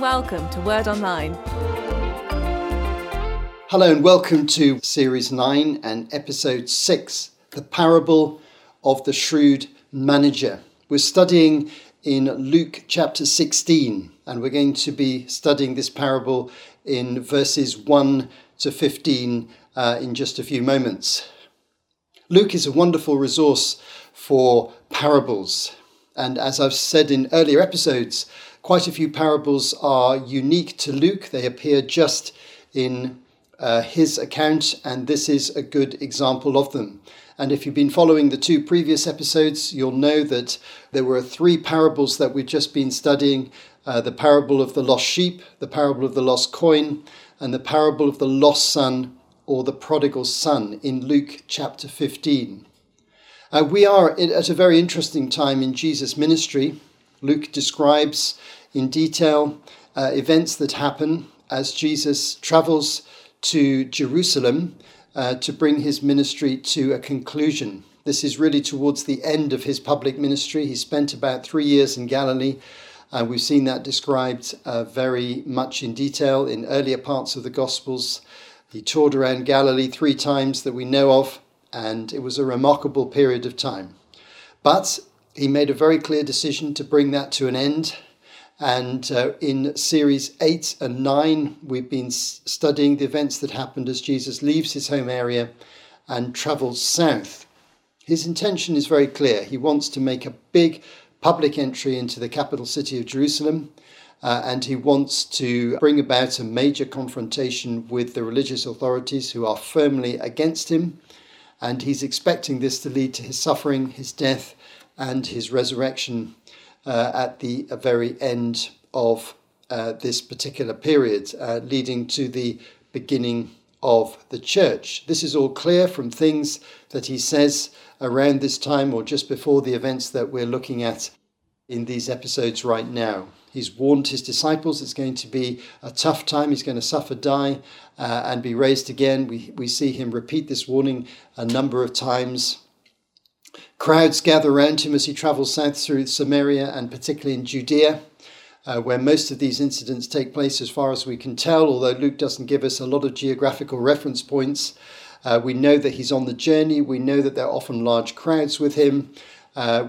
and welcome to Word Online. Hello and welcome to Series 9 and Episode 6, The Parable of the Shrewd Manager. We're studying in Luke chapter 16, and we're going to be studying this parable in verses 1 to 15 in just a few moments. Luke is a wonderful resource for parables. And as I've said in earlier episodes, quite a few parables are unique to Luke. They appear just in his account, and this is a good example of them. And if you've been following the two previous episodes, you'll know that there were three parables that we've just been studying. The parable of the lost sheep, the parable of the lost coin, and the parable of the lost son or the prodigal son in Luke chapter 15. We are at a very interesting time in Jesus' ministry. Luke describes in detail events that happen as Jesus travels to Jerusalem to bring his ministry to a conclusion. This is really towards the end of his public ministry. He spent about 3 years in Galilee. We've seen that described very much in detail in earlier parts of the Gospels. He toured around Galilee 3 times that we know of, and it was a remarkable period of time. But he made a very clear decision to bring that to an end. And in series 8 and 9, we've been studying the events that happened as Jesus leaves his home area and travels south. His intention is very clear. He wants to make a big public entry into the capital city of Jerusalem, and he wants to bring about a major confrontation with the religious authorities who are firmly against him. And he's expecting this to lead to his suffering, his death, and his resurrection at the very end of this particular period, leading to the beginning of the church. This is all clear from things that he says around this time or just before the events that we're looking at in these episodes right now. He's warned his disciples it's going to be a tough time. He's going to suffer, die, and be raised again. We see him repeat this warning a number of times. Crowds gather around him as he travels south through Samaria and particularly in Judea, where most of these incidents take place as far as we can tell, although Luke doesn't give us a lot of geographical reference points. We know that he's on the journey. We know that there are often large crowds with him.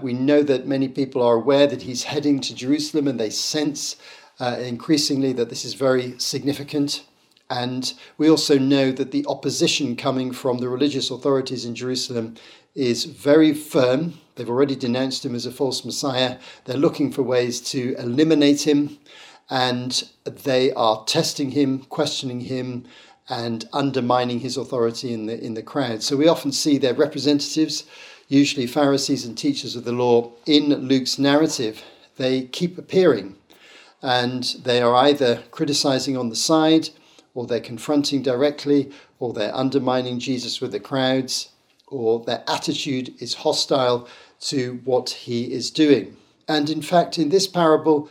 We know that many people are aware that he's heading to Jerusalem, and they sense increasingly that this is very significant. And we also know that the opposition coming from the religious authorities in Jerusalem is very firm. They've already denounced him as a false messiah. They're looking for ways to eliminate him, and they are testing him, questioning him, and undermining his authority in the crowd. So we often see their representatives, usually Pharisees and teachers of the law, in Luke's narrative. They keep appearing, and they are either criticizing on the side, or they're confronting directly, or they're undermining Jesus with the crowds, or their attitude is hostile to what he is doing. And in fact, in this parable,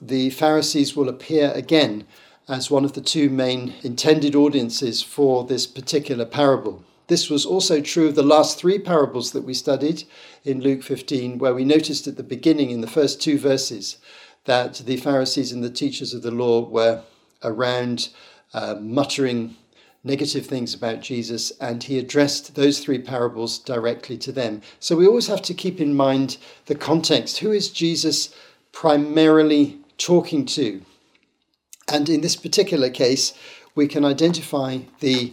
the Pharisees will appear again as one of the two main intended audiences for this particular parable. This was also true of the last 3 parables that we studied in Luke 15, where we noticed at the beginning in the first 2 verses that the Pharisees and the teachers of the law were around muttering negative things about Jesus, and he addressed those 3 parables directly to them. So we always have to keep in mind the context. Who is Jesus primarily talking to? And in this particular case, we can identify the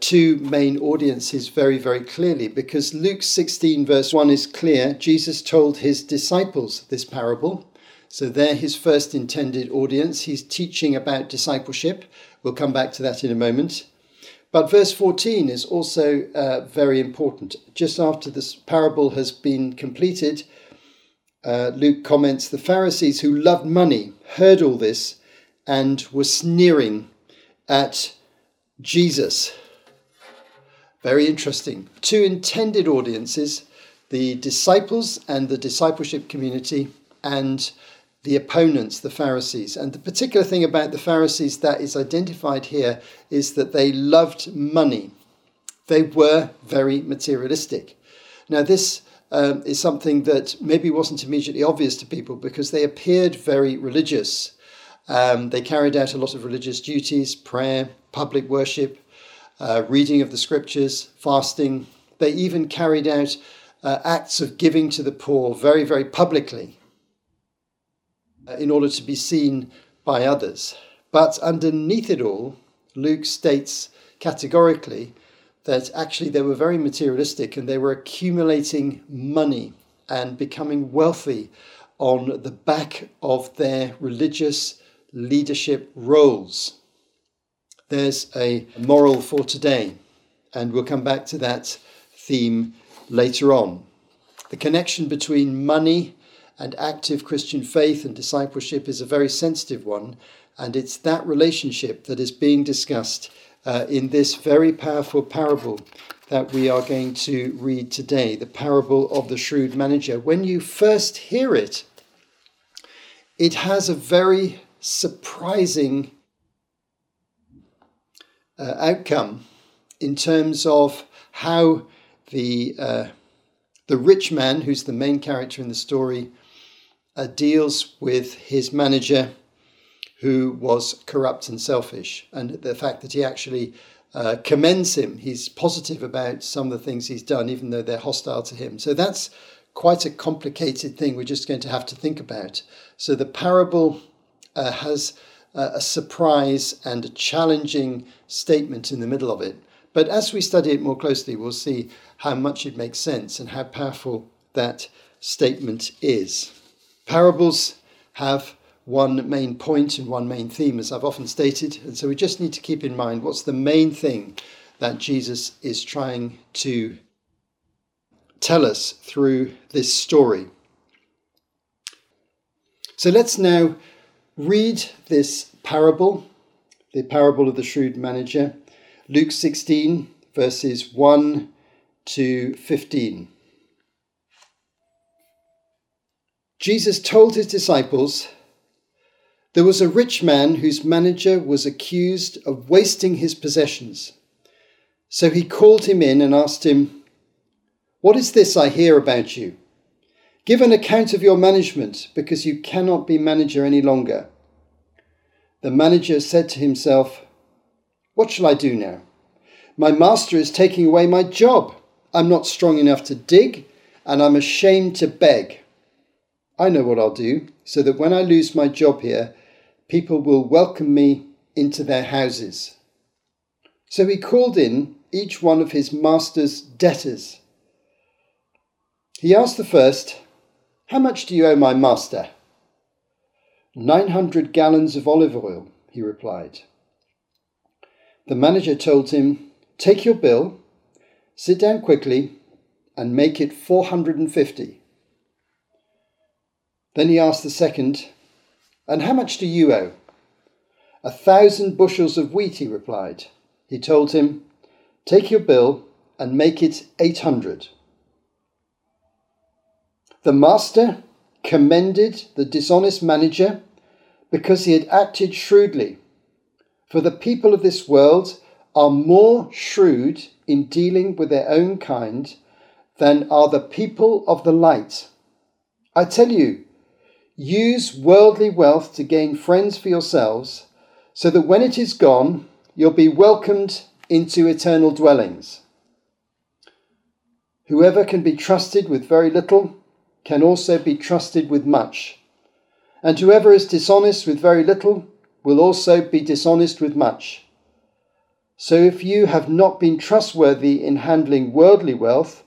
2 main audiences very, very clearly, because Luke 16 verse 1 is clear. Jesus told his disciples this parable. So they're his first intended audience. He's teaching about discipleship. We'll come back to that in a moment. But verse 14 is also very important. Just after this parable has been completed, Luke comments, "The Pharisees who loved money heard all this and were sneering at Jesus." Very interesting. 2 intended audiences, the disciples and the discipleship community, and the opponents, the Pharisees. And the particular thing about the Pharisees that is identified here is that they loved money. They were very materialistic. Now, this is something that maybe wasn't immediately obvious to people because they appeared very religious. They carried out a lot of religious duties, prayer, public worship, reading of the scriptures, fasting. They even carried out acts of giving to the poor very, very publicly in order to be seen by others. But underneath it all, Luke states categorically that actually they were very materialistic and they were accumulating money and becoming wealthy on the back of their religious leadership roles. There's a moral for today, and we'll come back to that theme later on. The connection between money and active Christian faith and discipleship is a very sensitive one, and it's that relationship that is being discussed in this very powerful parable that we are going to read today, the parable of the shrewd manager. When you first hear it, it has a very surprising outcome in terms of how the rich man, who's the main character in the story, deals with his manager, who was corrupt and selfish, and the fact that he actually commends him. He's positive about some of the things he's done, even though they're hostile to him. So that's quite a complicated thing we're just going to have to think about. So the parable has a surprise and a challenging statement in the middle of it. But as we study it more closely, we'll see how much it makes sense and how powerful that statement is. Parables have one main point and one main theme, as I've often stated. And so we just need to keep in mind what's the main thing that Jesus is trying to tell us through this story. So let's now read this parable, the parable of the shrewd manager, Luke 16, verses 1 to 15. Jesus told his disciples, "There was a rich man whose manager was accused of wasting his possessions. So he called him in and asked him, 'What is this I hear about you? Give an account of your management, because you cannot be manager any longer.' The manager said to himself, 'What shall I do now? My master is taking away my job. I'm not strong enough to dig, and I'm ashamed to beg. I know what I'll do, so that when I lose my job here, people will welcome me into their houses.' So he called in each one of his master's debtors. He asked the first, 'How much do you owe my master?' 900 gallons of olive oil,' he replied. The manager told him, 'Take your bill, sit down quickly, and make it 450. Then he asked the second, 'And how much do you owe?' 1,000 bushels of wheat,' he replied. He told him, 'Take your bill and make it 800. The master commended the dishonest manager because he had acted shrewdly. For the people of this world are more shrewd in dealing with their own kind than are the people of the light. I tell you, use worldly wealth to gain friends for yourselves, so that when it is gone, you'll be welcomed into eternal dwellings. Whoever can be trusted with very little can also be trusted with much, and whoever is dishonest with very little will also be dishonest with much. So if you have not been trustworthy in handling worldly wealth,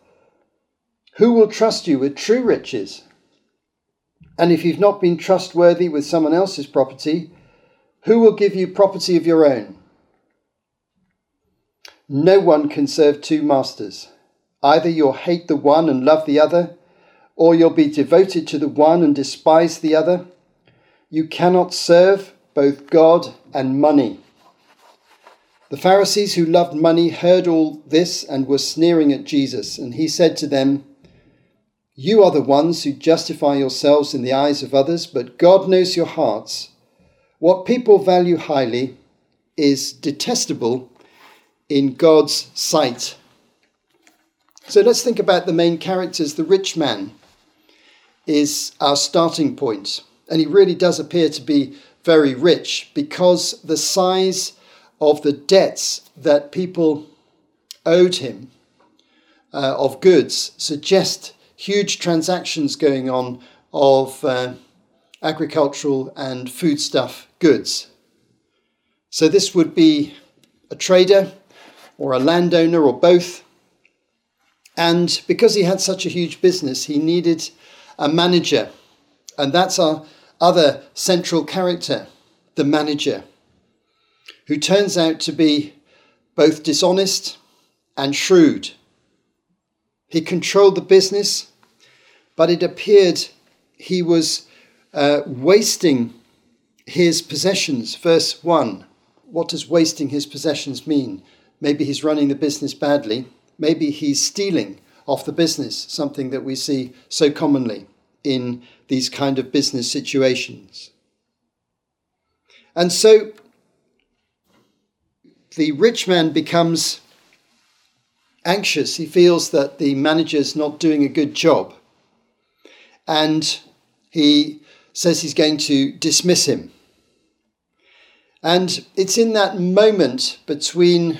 who will trust you with true riches? And if you've not been trustworthy with someone else's property, who will give you property of your own? No one can serve two masters. Either you'll hate the one and love the other, or you'll be devoted to the one and despise the other. You cannot serve both God and money.' The Pharisees who loved money heard all this and were sneering at Jesus, and he said to them, 'You are the ones who justify yourselves in the eyes of others, but God knows your hearts. What people value highly is detestable in God's sight.'" So let's think about the main characters. The rich man is our starting point, and he really does appear to be very rich because the size of the debts that people owed him of goods suggest huge transactions going on of agricultural and foodstuff goods. So this would be a trader or a landowner or both. And because he had such a huge business, he needed a manager. And that's our other central character, the manager, who turns out to be both dishonest and shrewd. He controlled the business, but it appeared he was wasting his possessions. Verse 1. What does wasting his possessions mean? Maybe he's running the business badly. Maybe he's stealing off the business, something that we see so commonly in these kind of business situations. And so the rich man becomes anxious. He feels that the manager's not doing a good job. And he says he's going to dismiss him. And it's in that moment between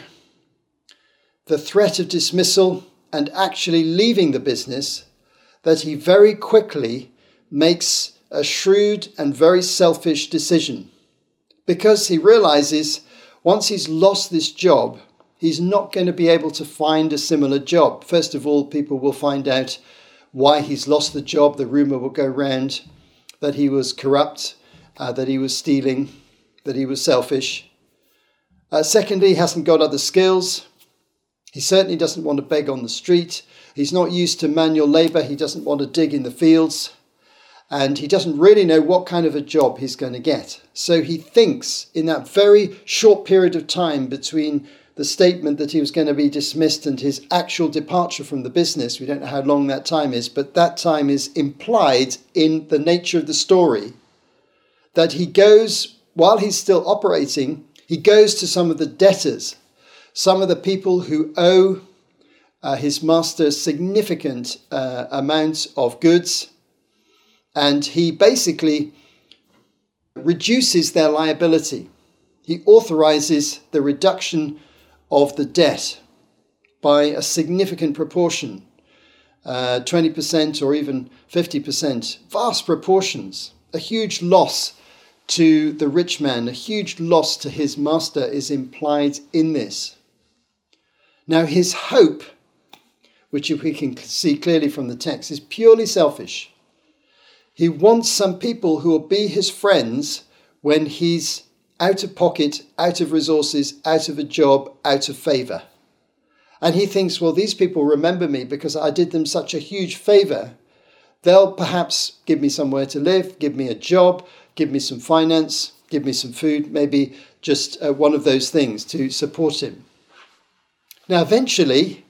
the threat of dismissal and actually leaving the business that he very quickly makes a shrewd and very selfish decision, because he realizes once he's lost this job, he's not going to be able to find a similar job. First of all, people will find out why he's lost the job. The rumor will go round that he was corrupt, that he was stealing, that he was selfish. Secondly, he hasn't got other skills. He certainly doesn't want to beg on the street. He's not used to manual labour. He doesn't want to dig in the fields. And he doesn't really know what kind of a job he's going to get. So he thinks in that very short period of time between the statement that he was going to be dismissed and his actual departure from the business. We don't know how long that time is, but that time is implied in the nature of the story. That he goes, while he's still operating, he goes to some of the debtors. Some of the people who owe his master significant amounts of goods, and he basically reduces their liability. He authorizes the reduction of the debt by a significant proportion, 20% or even 50%, vast proportions, a huge loss to the rich man, a huge loss to his master is implied in this. Now, his hope, which we can see clearly from the text, is purely selfish. He wants some people who will be his friends when he's out of pocket, out of resources, out of a job, out of favour. And he thinks, well, these people remember me because I did them such a huge favour. They'll perhaps give me somewhere to live, give me a job, give me some finance, give me some food, maybe just one of those things to support him. Now, eventually,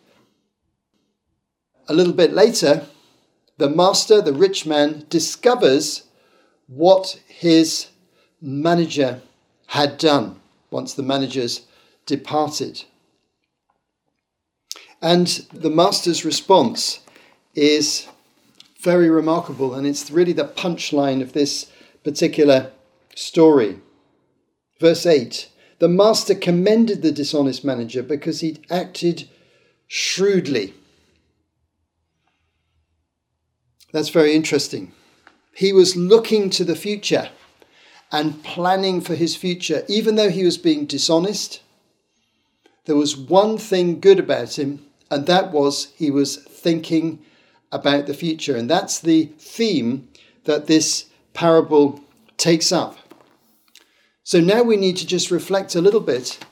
a little bit later, the master, the rich man, discovers what his manager had done once the managers departed. And the master's response is very remarkable, and it's really the punchline of this particular story. Verse 8. The master commended the dishonest manager because he'd acted shrewdly. That's very interesting. He was looking to the future and planning for his future. Even though he was being dishonest, there was one thing good about him, and that was he was thinking about the future. And that's the theme that this parable takes up. So now we need to just reflect a little bit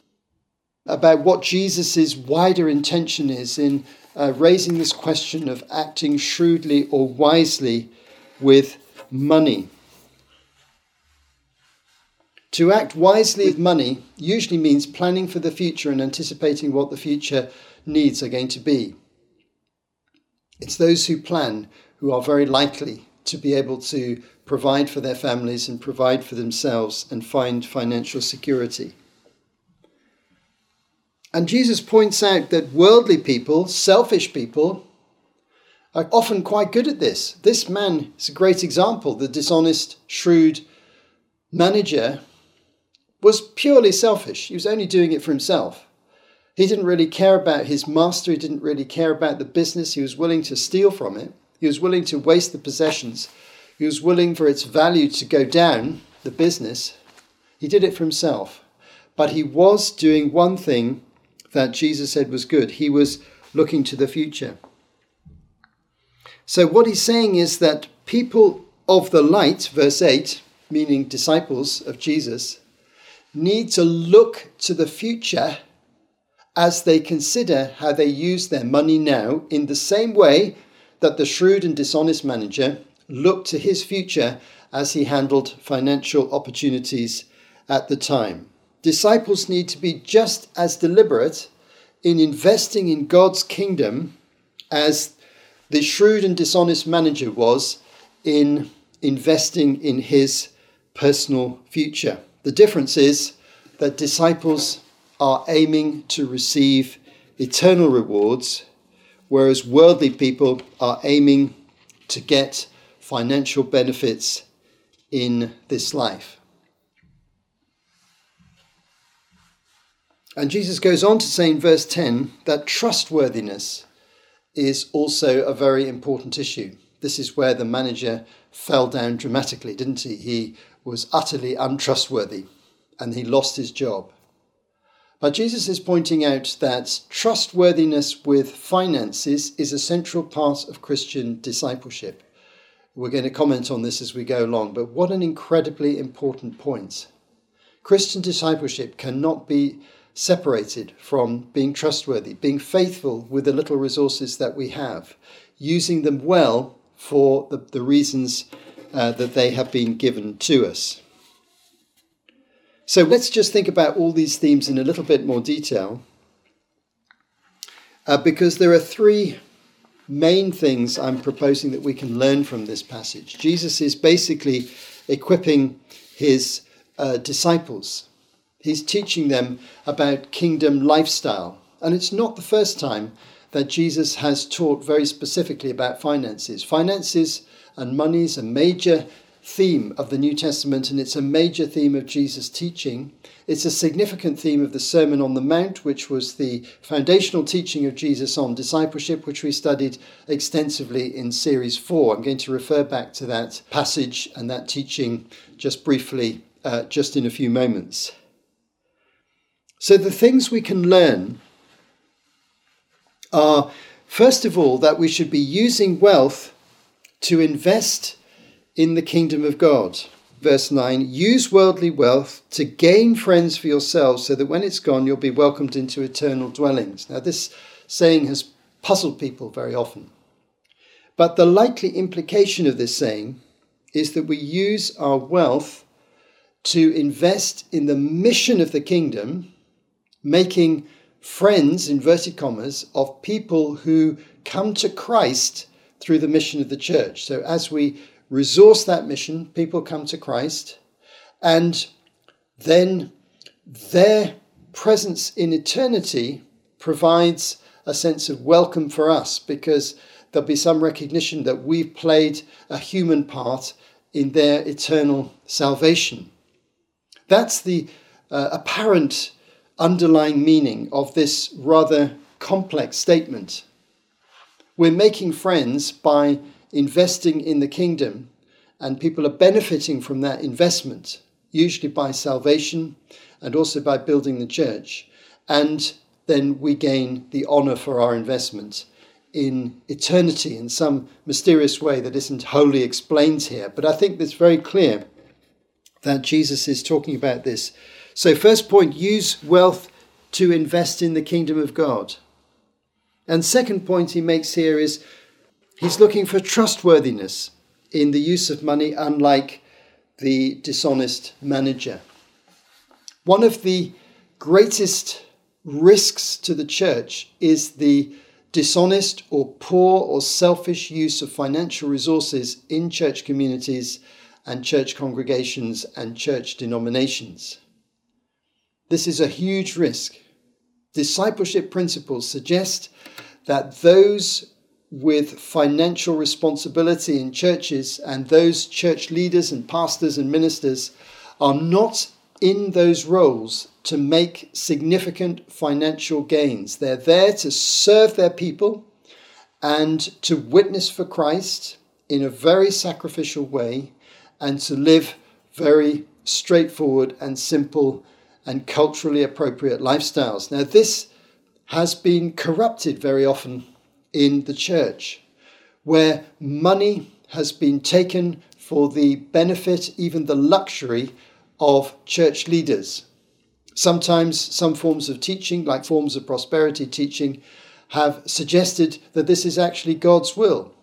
about what Jesus' wider intention is in raising this question of acting shrewdly or wisely with money. To act wisely with money usually means planning for the future and anticipating what the future needs are going to be. It's those who plan who are very likely to be able to provide for their families and provide for themselves and find financial security. And Jesus points out that worldly people, selfish people, are often quite good at this. This man is a great example, the dishonest, shrewd manager was purely selfish. He was only doing it for himself. He didn't really care about his master. He didn't really care about the business. He was willing to steal from it. He was willing to waste the possessions. He was willing for its value to go down, the business. He did it for himself. But he was doing one thing that Jesus said was good. He was looking to the future. So what he's saying is that people of the light, verse 8, meaning disciples of Jesus, need to look to the future as they consider how they use their money now, in the same way that the shrewd and dishonest manager looked to his future as he handled financial opportunities at the time. Disciples need to be just as deliberate in investing in God's kingdom as the shrewd and dishonest manager was in investing in his personal future. The difference is that disciples are aiming to receive eternal rewards, whereas worldly people are aiming to get financial benefits in this life. And Jesus goes on to say in verse 10 that trustworthiness is also a very important issue. This is where the manager fell down dramatically, didn't he? He was utterly untrustworthy and he lost his job. But Jesus is pointing out that trustworthiness with finances is a central part of Christian discipleship. We're going to comment on this as we go along, but what an incredibly important point. Christian discipleship cannot be separated from being trustworthy, being faithful with the little resources that we have, using them well for the reasons that they have been given to us. So let's just think about all these themes in a little bit more detail, because there are three main things I'm proposing that we can learn from this passage. Jesus is basically equipping his disciples. He's teaching them about kingdom lifestyle. And it's not the first time that Jesus has taught very specifically about finances. Finances and money is a major theme of the New Testament, and it's a major theme of Jesus' teaching. It's a significant theme of the Sermon on the Mount, which was the foundational teaching of Jesus on discipleship, which we studied extensively in Series 4. I'm going to refer back to that passage and that teaching just briefly, just in a few moments. So the things we can learn are, first of all, that we should be using wealth to invest in the kingdom of God. Verse 9, use worldly wealth to gain friends for yourselves, so that when it's gone, you'll be welcomed into eternal dwellings. Now, this saying has puzzled people very often. But the likely implication of this saying is that we use our wealth to invest in the mission of the kingdom, making friends, inverted commas, of people who come to Christ through the mission of the church. So as we resource that mission, people come to Christ, and then their presence in eternity provides a sense of welcome for us, because there'll be some recognition that we've played a human part in their eternal salvation. That's the apparent underlying meaning of this rather complex statement. We're making friends by investing in the kingdom, and people are benefiting from that investment, usually by salvation and also by building the church. And then we gain the honour for our investment in eternity in some mysterious way that isn't wholly explained here. But I think it's very clear that Jesus is talking about this. So first point, use wealth to invest in the kingdom of God. And second point he makes here is he's looking for trustworthiness in the use of money, unlike the dishonest manager. One of the greatest risks to the church is the dishonest or poor or selfish use of financial resources in church communities and church congregations and church denominations. This is a huge risk. Discipleship principles suggest that those with financial responsibility in churches and those church leaders and pastors and ministers are not in those roles to make significant financial gains. They're there to serve their people and to witness for Christ in a very sacrificial way and to live very straightforward and simple and culturally appropriate lifestyles. Now, this has been corrupted very often in the church, where money has been taken for the benefit, even the luxury, of church leaders. Sometimes some forms of teaching, like forms of prosperity teaching, have suggested that this is actually God's will.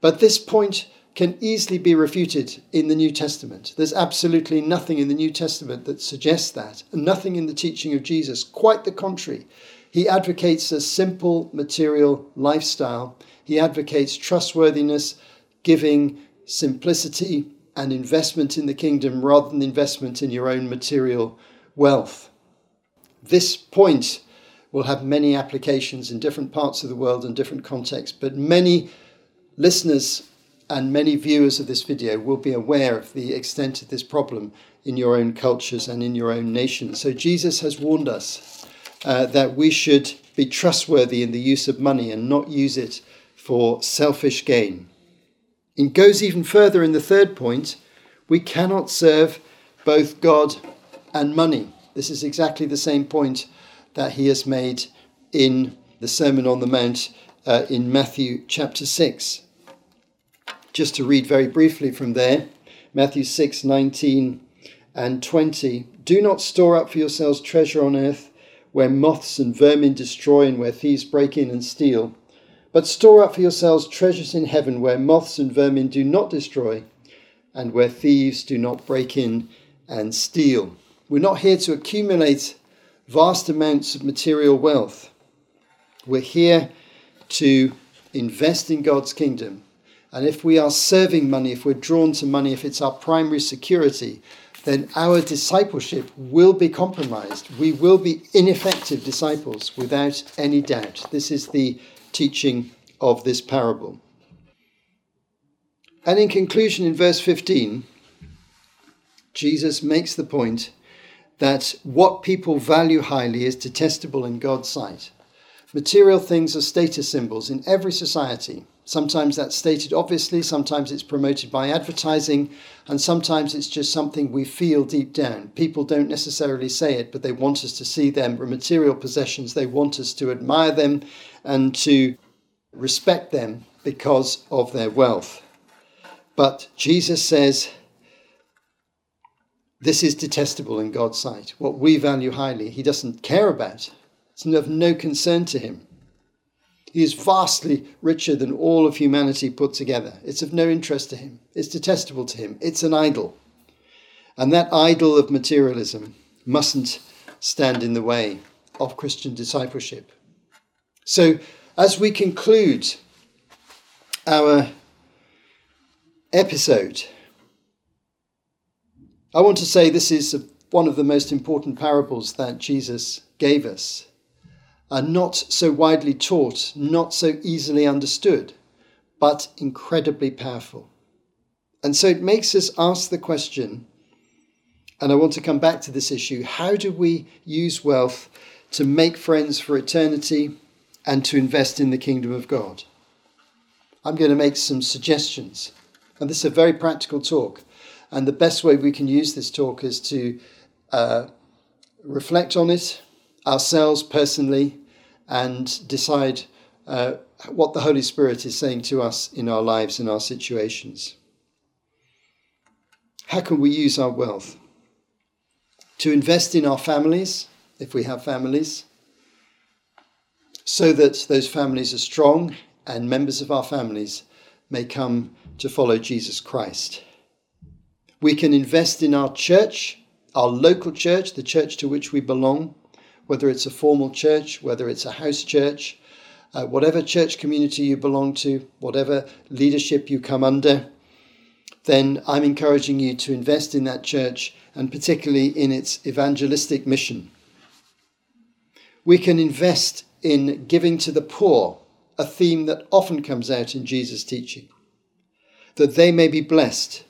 But this point can easily be refuted in the New Testament. There's absolutely nothing in the New Testament that suggests that, and nothing in the teaching of Jesus. Quite the contrary. He advocates a simple material lifestyle. He advocates trustworthiness, giving, simplicity, and investment in the kingdom rather than investment in your own material wealth. This point will have many applications in different parts of the world and different contexts, but many listeners and many viewers of this video will be aware of the extent of this problem in your own cultures and in your own nation. So Jesus has warned us that we should be trustworthy in the use of money and not use it for selfish gain. It goes even further in the third point. We cannot serve both God and money. This is exactly the same point that he has made in the Sermon on the Mount in Matthew chapter 6. Just to read very briefly from there, Matthew 6, 19 and 20. Do not store up for yourselves treasure on earth, where moths and vermin destroy and where thieves break in and steal. But store up for yourselves treasures in heaven, where moths and vermin do not destroy and where thieves do not break in and steal. We're not here to accumulate vast amounts of material wealth. We're here to invest in God's kingdom. And if we are serving money, if we're drawn to money, if it's our primary security, then our discipleship will be compromised. We will be ineffective disciples without any doubt. This is the teaching of this parable. And in conclusion, in verse 15, Jesus makes the point that what people value highly is detestable in God's sight. Material things are status symbols in every society. Sometimes that's stated obviously, sometimes it's promoted by advertising, and sometimes it's just something we feel deep down. People don't necessarily say it, but they want us to see them as material possessions. They want us to admire them and to respect them because of their wealth. But Jesus says, this is detestable in God's sight. What we value highly, he doesn't care about. It's of no concern to him. He is vastly richer than all of humanity put together. It's of no interest to him. It's detestable to him. It's an idol. And that idol of materialism mustn't stand in the way of Christian discipleship. So as we conclude our episode, I want to say this is one of the most important parables that Jesus gave us, are not so widely taught, not so easily understood, but incredibly powerful. And so it makes us ask the question, and I want to come back to this issue, how do we use wealth to make friends for eternity and to invest in the kingdom of God? I'm going to make some suggestions. And this is a very practical talk. And the best way we can use this talk is to reflect on it ourselves personally and decide what the Holy Spirit is saying to us in our lives and our situations. How can we use our wealth? To invest in our families, if we have families, so that those families are strong and members of our families may come to follow Jesus Christ. We can invest in our church, our local church, the church to which we belong, whether it's a formal church, whether it's a house church, whatever church community you belong to, whatever leadership you come under, then I'm encouraging you to invest in that church and particularly in its evangelistic mission. We can invest in giving to the poor, a theme that often comes out in Jesus' teaching, that they may be blessed,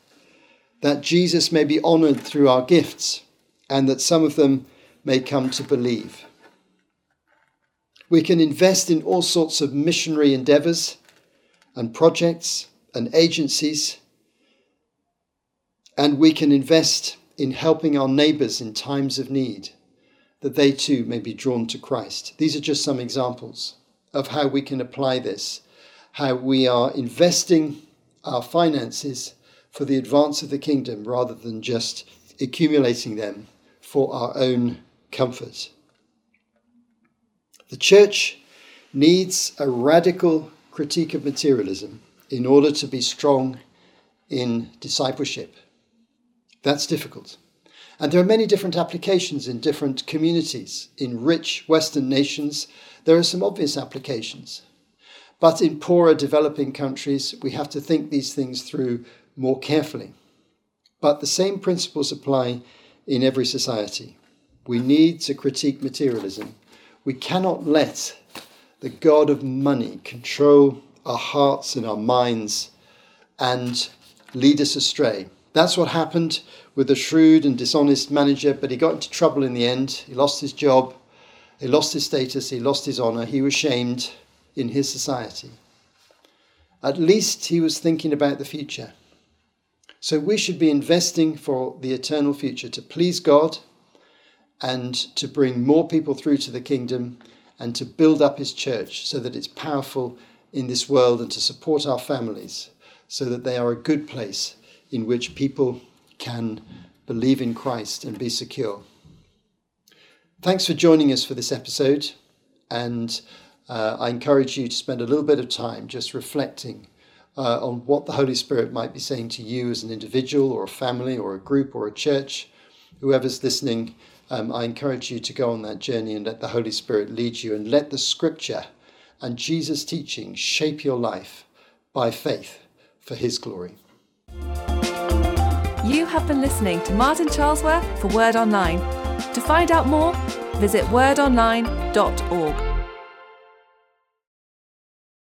that Jesus may be honoured through our gifts, and that some of them may come to believe. We can invest in all sorts of missionary endeavours and projects and agencies, and we can invest in helping our neighbours in times of need, that they too may be drawn to Christ. These are just some examples of how we can apply this, how we are investing our finances for the advance of the kingdom rather than just accumulating them for our own comfort. The church needs a radical critique of materialism in order to be strong in discipleship. That's difficult. And there are many different applications in different communities. In rich Western nations, there are some obvious applications. But in poorer developing countries, we have to think these things through more carefully. But the same principles apply in every society. We need to critique materialism. We cannot let the God of money control our hearts and our minds and lead us astray. That's what happened with the shrewd and dishonest manager, but he got into trouble in the end. He lost his job, he lost his status, he lost his honour, he was shamed in his society. At least he was thinking about the future. So we should be investing for the eternal future to please God and to bring more people through to the kingdom and to build up his church so that it's powerful in this world and to support our families so that they are a good place in which people can believe in Christ and be secure. Thanks for joining us for this episode, and I encourage you to spend a little bit of time just reflecting on what the Holy Spirit might be saying to you as an individual or a family or a group or a church. Whoever's listening, I encourage you to go on that journey and let the Holy Spirit lead you, and let the Scripture and Jesus' teaching shape your life by faith for His glory. You have been listening to Martin Charlesworth for Word Online. To find out more, visit wordonline.org.